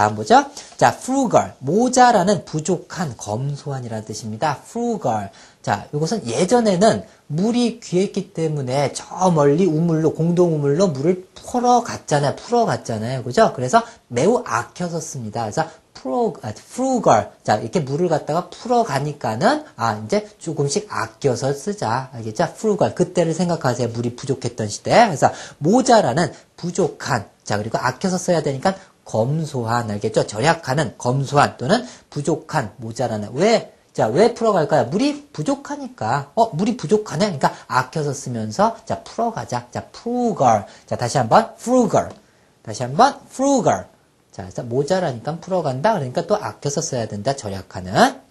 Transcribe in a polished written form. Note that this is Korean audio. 다음 보죠. 자, frugal, 모자라는 부족한, 검소한이라는 뜻입니다. frugal. 자, 이것은 예전에는 물이 귀했기 때문에 저 멀리 우물로, 공동 우물로 물을 풀어갔잖아요. 그죠? 그래서 매우 아껴서 씁니다. 그래서 frugal. 자, 이렇게 물을 갖다가 풀어가니까는, 이제 조금씩 아껴서 쓰자. 알겠죠? frugal. 그때를 생각하세요. 물이 부족했던 시대. 그래서 모자라는 부족한. 자, 그리고 아껴서 써야 되니까 검소한. 알겠죠? 절약하는, 검소한 또는 부족한, 모자라는. 왜? 자, 왜 풀어갈까요? 물이 부족하니까. 물이 부족하네? 그러니까 아껴서 쓰면서, 자, 풀어가자. 자, frugal. 자, 다시 한번 frugal. 다시 한번 frugal. 자, 모자라니까 풀어간다. 그러니까 또 아껴서 써야 된다. 절약하는.